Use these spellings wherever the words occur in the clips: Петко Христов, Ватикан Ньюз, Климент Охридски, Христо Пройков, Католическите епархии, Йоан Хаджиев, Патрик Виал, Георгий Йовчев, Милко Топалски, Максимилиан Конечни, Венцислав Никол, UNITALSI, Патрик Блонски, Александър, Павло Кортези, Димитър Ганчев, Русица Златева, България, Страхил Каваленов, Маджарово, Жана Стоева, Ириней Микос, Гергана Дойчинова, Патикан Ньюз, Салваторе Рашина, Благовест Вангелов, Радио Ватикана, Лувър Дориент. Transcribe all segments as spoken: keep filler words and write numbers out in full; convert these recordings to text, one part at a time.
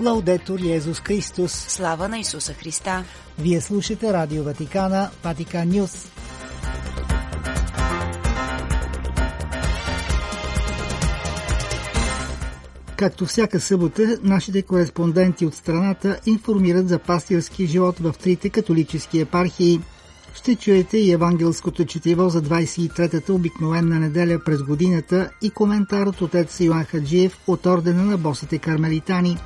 Лаудетур Йезус Христос. Слава на Исуса Христа. Вие слушате Радио Ватикана, Патикан Ньюз. Както всяка събота, нашите кореспонденти от страната информират за пастирски живот в трите католически епархии. Ще чуете и евангелското четиво за двадесет и третата обикновена неделя през годината и коментар от отец Йоан Хаджиев от ордена на босите кармелитани.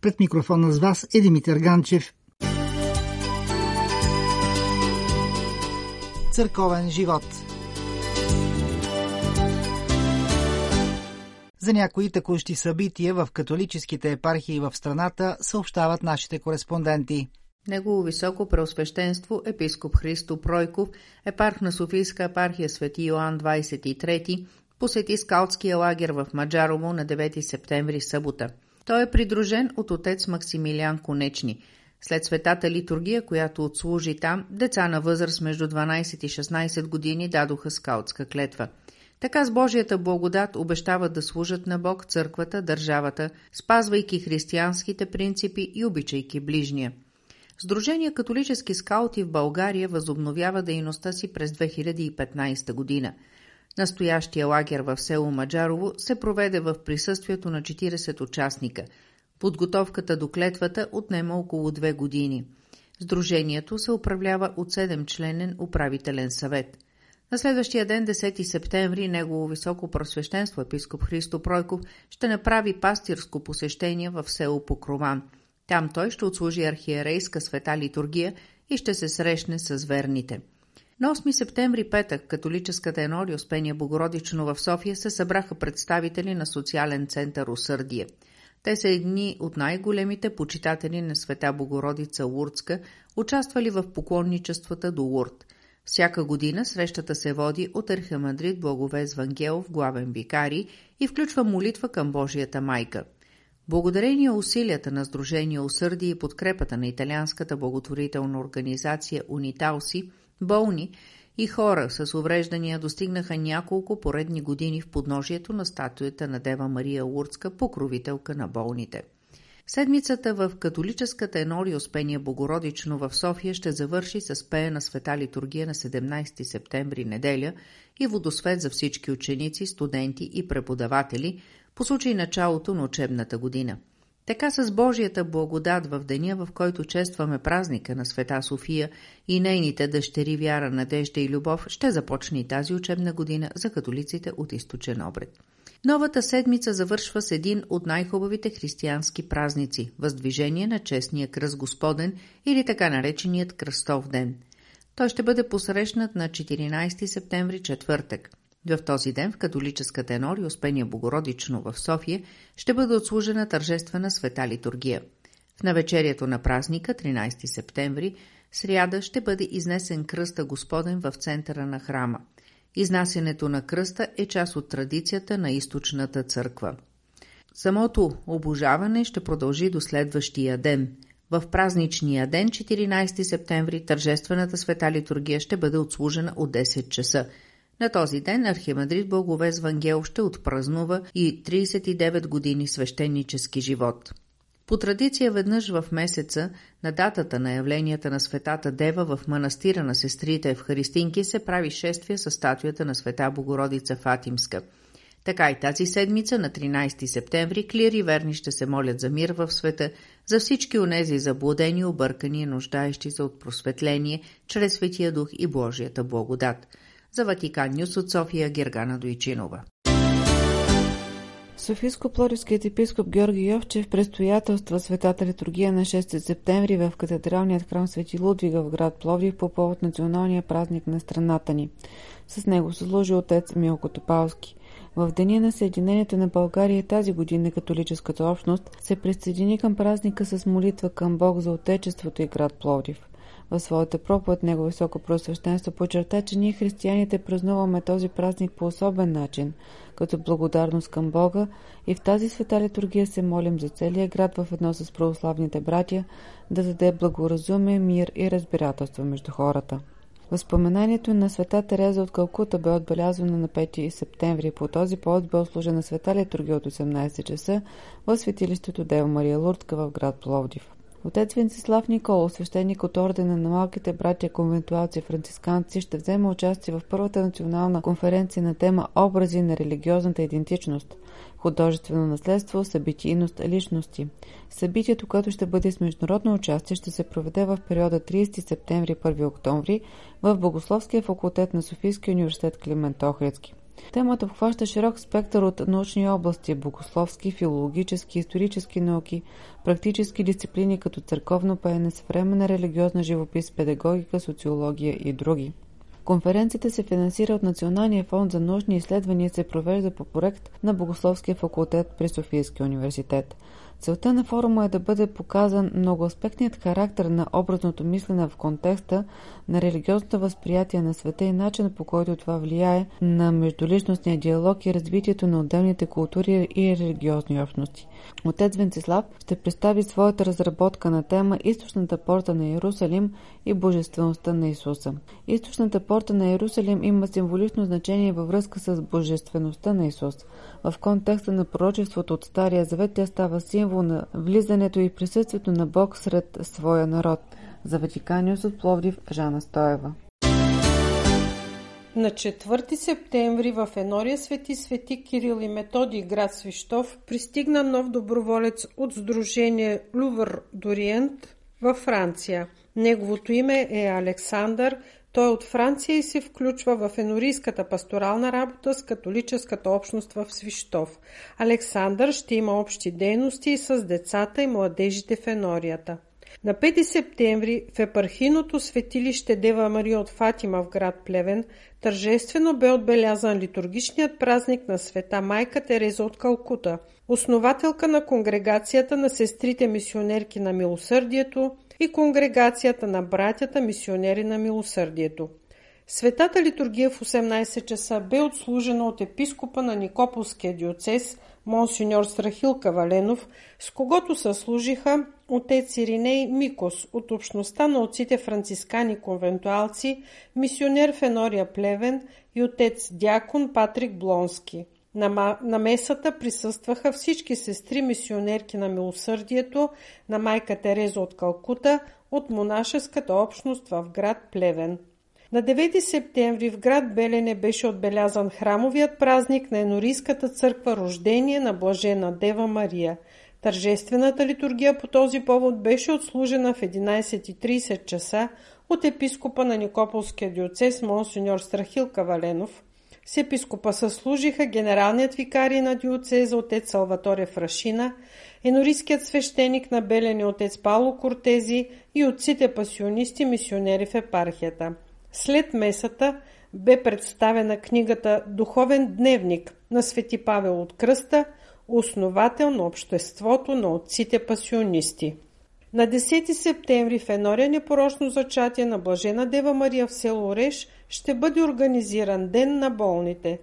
Пред микрофона с вас е Димитър Ганчев. Църковен живот. За някои текущи събития в католическите епархии в страната съобщават нашите кореспонденти. Негово високо преосвещенство епископ Христо Пройков, епарх на Софийска епархия Свети Йоан двадесет и трети, посети скаутския лагер в Маджарово на девети септември, събота. Той е придружен от отец Максимилиан Конечни. След светата литургия, която отслужи там, деца на възраст между дванадесет и шестнадесет години дадоха скаутска клетва. Така с Божията благодат обещават да служат на Бог, църквата, държавата, спазвайки християнските принципи и обичайки ближния. Сдружение католически скаути в България възобновява дейността си през две хиляди и петнадесета година. Настоящия лагер в село Маджарово се проведе в присъствието на четиридесет участника. Подготовката до клетвата отнема около две години. Сдружението се управлява от седемчленен управителен съвет. На следващия ден, десети септември, негово високо просвещенство епископ Христо Пройков ще направи пастирско посещение в село Покрован. Там той ще отслужи архиерейска света литургия и ще се срещне с верните. На осми септември, петък, католическата енория Успение Богородично в София се събраха представители на социален център Усърдие. Те са едни от най-големите почитатели на света Богородица Лурдска, участвали в поклонничествата до Лурд. Всяка година срещата се води от архимандрит Благовест Вангелов, главен викарий, и включва молитва към Божията майка. Благодарение усилията на Сдружение Усърдие и подкрепата на италианската благотворителна организация UNITALSI, болни и хора с увреждания достигнаха няколко поредни години в подножието на статуята на Дева Мария Лурдска, покровителка на болните. Седмицата в католическата енория Успение Богородично в София ще завърши с пея на света литургия на седемнадесети септември, неделя, и водосвет за всички ученици, студенти и преподаватели по случай началото на учебната година. Така с Божията благодат в деня, в който честваме празника на Света София и нейните дъщери вяра, надежда и любов, ще започне и тази учебна година за католиците от източен обред. Новата седмица завършва с един от най-хубавите християнски празници – Въздвижение на честния кръст Господен, или така нареченият Кръстов ден. Той ще бъде посрещнат на четиринадесети септември, четвъртък. В този ден в католическата енория Успение Богородично в София ще бъде отслужена тържествена света литургия. В навечерието на празника, тринадесети септември, сряда, ще бъде изнесен кръста Господен в центъра на храма. Изнасянето на кръста е част от традицията на източната църква. Самото обожаване ще продължи до следващия ден. В празничния ден, четиринадесети септември, тържествената света литургия ще бъде отслужена от десет часа. На този ден архимандрит Благовест Вангелов ще отпразнува и тридесет и девет години свещенически живот. По традиция веднъж в месеца, на датата на явленията на Светата Дева в манастира на сестрите Евхаристинки, се прави шествие със статуята на Света Богородица Фатимска. Така и тази седмица, на тринадесети септември, клири верни ще се молят за мир в света, за всички онези заблудени, объркани и нуждаещи за отпросветление чрез Светия Дух и Божията благодат. За Ватикан Ньюс от София, Гергана Дойчинова. Софийско-пловдивският епископ Георгий Йовчев предстоятелства Светата литургия на шести септември в катедралният храм Свети Лудвига в град Пловдив по повод националния празник на страната ни. С него се служи отец Милко Топалски. В деня на Съединението на България тази година католическата общност се присъедини към празника с молитва към Бог за Отечеството и град Пловдив. В своята проповед Негово високо преосвещенство подчерта, че ние християните празнуваме този празник по особен начин, като благодарност към Бога, и в тази света литургия се молим за целия град в едно с православните братя да даде благоразумие, мир и разбирателство между хората. Възпоменанието на света Тереза от Калкута бе отбелязвано на пети септември. По този повод бе отслужена света литургия от осемнайсет часа в светилището Дева Мария Лурдска в град Пловдив. Отец Венцислав Никол, свещеник от ордена на малките братя конвентуалци францисканци, ще вземе участие в първата национална конференция на тема «Образи на религиозната идентичност. Художествено наследство, събитийност, личности». Събитието, което ще бъде с международно участие, ще се проведе в периода трийсети септември – първи октомври в Богословския факултет на Софийския университет «Климент Охридски». Темата обхваща широк спектър от научни области – богословски, филологически, исторически науки, практически дисциплини като църковно пеене, съвременна религиозна живопис, педагогика, социология и други. Конференцията се финансира от Националния фонд за научни изследвания и се провежда по проект на Богословския факултет при Софийския университет. Целта на форума е да бъде показан многоаспектният характер на образното мислене в контекста на религиозното възприятие на света и начинът, по който това влияе на междуличностния диалог и развитието на отделните култури и религиозни общности. Отец Венцислав ще представи своята разработка на тема «Източната порта на Иерусалим и божествеността на Исуса». Източната порта на Иерусалим има символично значение във връзка с божествеността на Исус. В контекста на пророчеството от Стария Завет тя става символ на влизането и присъствието на Бог сред своя народ. За Ватикан Ньюз от Пловдив, Жана Стоева. На четвърти септември в енория Свети Свети Кирил и Методий, град Свищов, пристигна нов доброволец от сдружение Лувър Дориент във Франция. Неговото име е Александър. Той от Франция и се включва в енорийската пасторална работа с католическата общност в Свищов. Александър ще има общи дейности с децата и младежите в енорията. На пети септември в епархийното светилище Дева Мария от Фатима в град Плевен тържествено бе отбелязан литургичният празник на света майка Тереза от Калкута, основателка на конгрегацията на сестрите мисионерки на милосърдието и конгрегацията на братята мисионери на милосърдието. Светата литургия в осемнайсет часа бе отслужена от епископа на Никополския диоцез монсеньор Страхил Каваленов, с когото съслужиха отец Ириней Микос от общността на отците францискани конвентуалци, мисионер в енория Плевен и отец дякон Патрик Блонски. На месата присъстваха всички сестри мисионерки на милосърдието на майка Тереза от Калкута от монашеската общност в град Плевен. На девети септември в град Белене беше отбелязан храмовият празник на енорийската църква Рождение на Блажена Дева Мария. Тържествената литургия по този повод беше отслужена в единайсет и трийсет часа от епископа на Никополския диоцез монсеньор Страхил Каваленов. С епископа съслужиха генералният викарий на диоцеза отец Салваторе Рашина, енорийският свещеник на Белене отец Павло Кортези и отците пасионисти мисионери в епархията. След месата бе представена книгата «Духовен дневник» на Свети Павел от Кръста, основател на обществото на отците пасионисти. На десети септември в енория непорочно зачатие на Блажена Дева Мария в село Ореш ще бъде организиран ден на болните.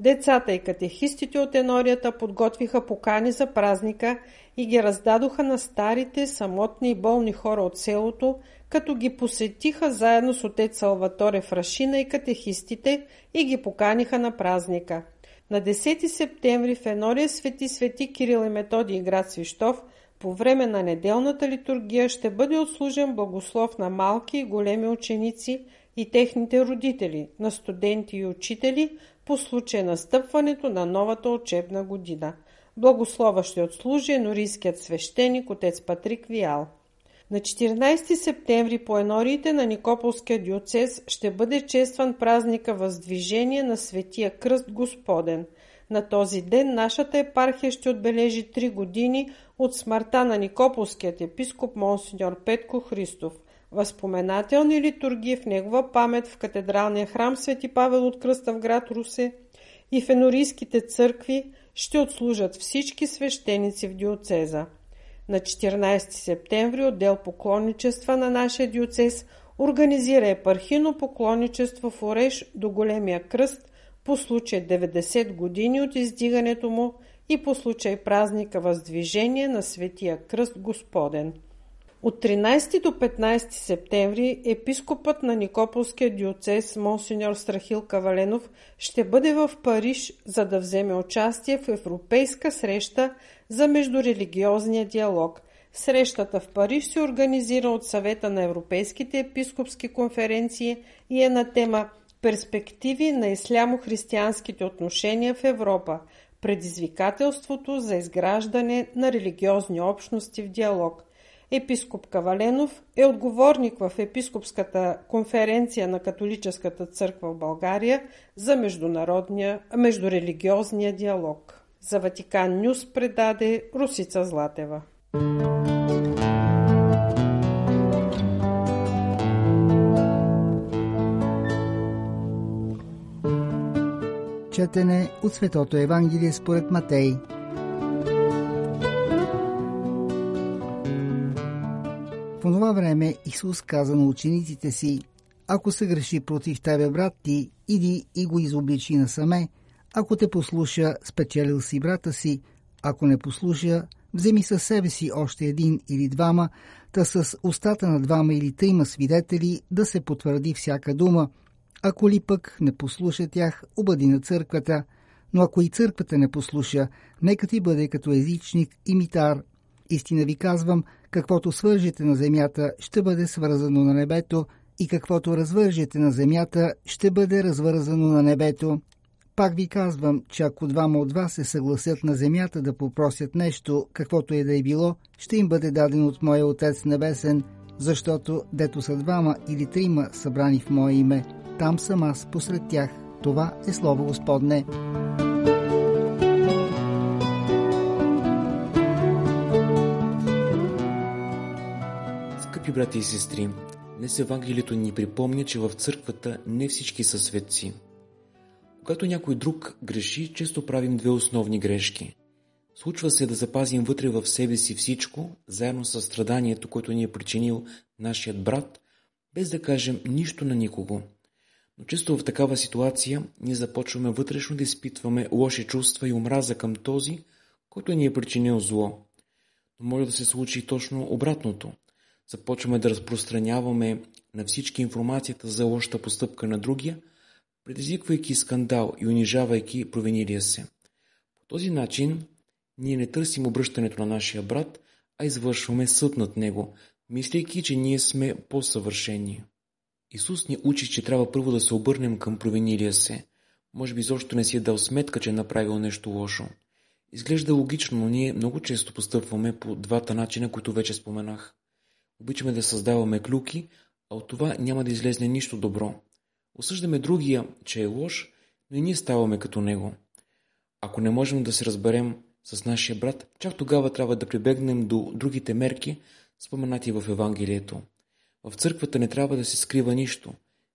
Децата и катехистите от енорията подготвиха покани за празника и ги раздадоха на старите, самотни и болни хора от селото, като ги посетиха заедно с отец Салваторе Рашина и катехистите и ги поканиха на празника. На десети септември в енория Свети Свети Кирил и Методий, град Свищов, по време на неделната литургия ще бъде отслужен благослов на малки и големи ученици и техните родители, на студенти и учители по случай настъпването на новата учебна година. Благослова ще отслужи енорийският свещеник отец Патрик Виал. На четиринайсети септември по енориите на Никополския диоцез ще бъде честван празника Въздвижение на Светия Кръст Господен. На този ден нашата епархия ще отбележи три години от смъртта на Никополският епископ монсеньор Петко Христов. Възпоменателни литургии в негова памет в катедралния храм Свети Павел от Кръста в град Русе и в енорийските църкви ще отслужат всички свещеници в диоцеза. На четиринайсети септември отдел поклонничества на нашия диоцез организира епархийно поклонничество в Ореш до Големия кръст по случай деветдесет години от издигането му и по случай празника Въздвижение на Светия Кръст Господен. От тринайсети до петнайсети септември епископът на Никополския диоцез монсеньор Страхил Каваленов ще бъде в Париж, за да вземе участие в европейска среща за междурелигиозния диалог. Срещата в Париж се организира от Съвета на европейските епископски конференции и е на тема «Перспективи на ислямо-християнските отношения в Европа – предизвикателството за изграждане на религиозни общности в диалог». Епископ Каваленов е отговорник в Епископската конференция на Католическата църква в България за международния, междурелигиозния диалог. За Ватикан Ньюз предаде Русица Златева. Четене от Светото Евангелие според Матей. По това време Исус каза на учениците си: ако се греши против тебе брат ти, иди и го изобличи насаме. Ако те послуша, спечелил си брата си. Ако не послуша, вземи със себе си още един или двама, та с устата на двама или трима свидетели да се потвърди всяка дума. Ако ли пък не послуша тях, обади на църквата. Но ако и църквата не послуша, нека ти бъде като езичник и митар. Истина ви казвам, каквото свържете на земята, ще бъде свързано на небето, и каквото развържете на земята, ще бъде развързано на небето. Пак ви казвам, че ако двама от вас се съгласят на земята да попросят нещо, каквото е да е било, ще им бъде даден от моя Отец Небесен, защото дето са двама или трима събрани в мое име, там съм аз посред тях. Това е Слово Господне. Скъпи брати и сестри, днес Евангелието ни припомня, че в църквата не всички са светци. Когато някой друг греши, често правим две основни грешки. Случва се да запазим вътре в себе си всичко, заедно със страданието, което ни е причинил нашият брат, без да кажем нищо на никого. Но често в такава ситуация ние започваме вътрешно да изпитваме лоши чувства и омраза към този, който ни е причинил зло. Но може да се случи точно обратното. Започваме да разпространяваме на всички информацията за лошата постъпка на другия, предизвиквайки скандал и унижавайки провинилия се. По този начин ние не търсим обръщането на нашия брат, а извършваме съд над него, мислейки, че ние сме по-съвършени. Исус ни учи, че трябва първо да се обърнем към провинилия се. Може би изобщо не си е дал сметка, че е направил нещо лошо. Изглежда логично, но ние много често постъпваме по двата начина, които вече споменах. Обичаме да създаваме клюки, а от това няма да излезне нищо добро. Осъждаме другия, че е лош, но и ние ставаме като него. Ако не можем да се разберем с нашия брат, чак тогава трябва да прибегнем до другите мерки, споменати в Евангелието. В църквата не трябва да се скрива нищо,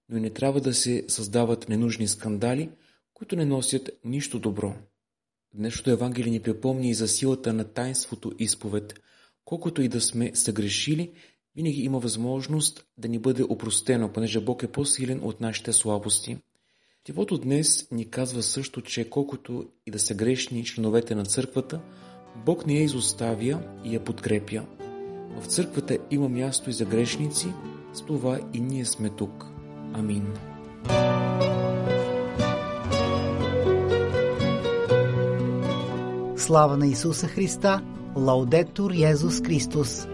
но и не трябва да се създават ненужни скандали, които не носят нищо добро. Днешното Евангелие ни припомня и за силата на таинството изповед. Колкото и да сме съгрешили, винаги има възможност да ни бъде опростено, понеже Бог е по-силен от нашите слабости. Тивото днес ни казва също, че колкото и да са грешни членовете на църквата, Бог не я изоставя и я подкрепя. В църквата има място и за грешници, с това и ние сме тук. Амин. Слава на Исуса Христа! Лаудетур Йезус Христос!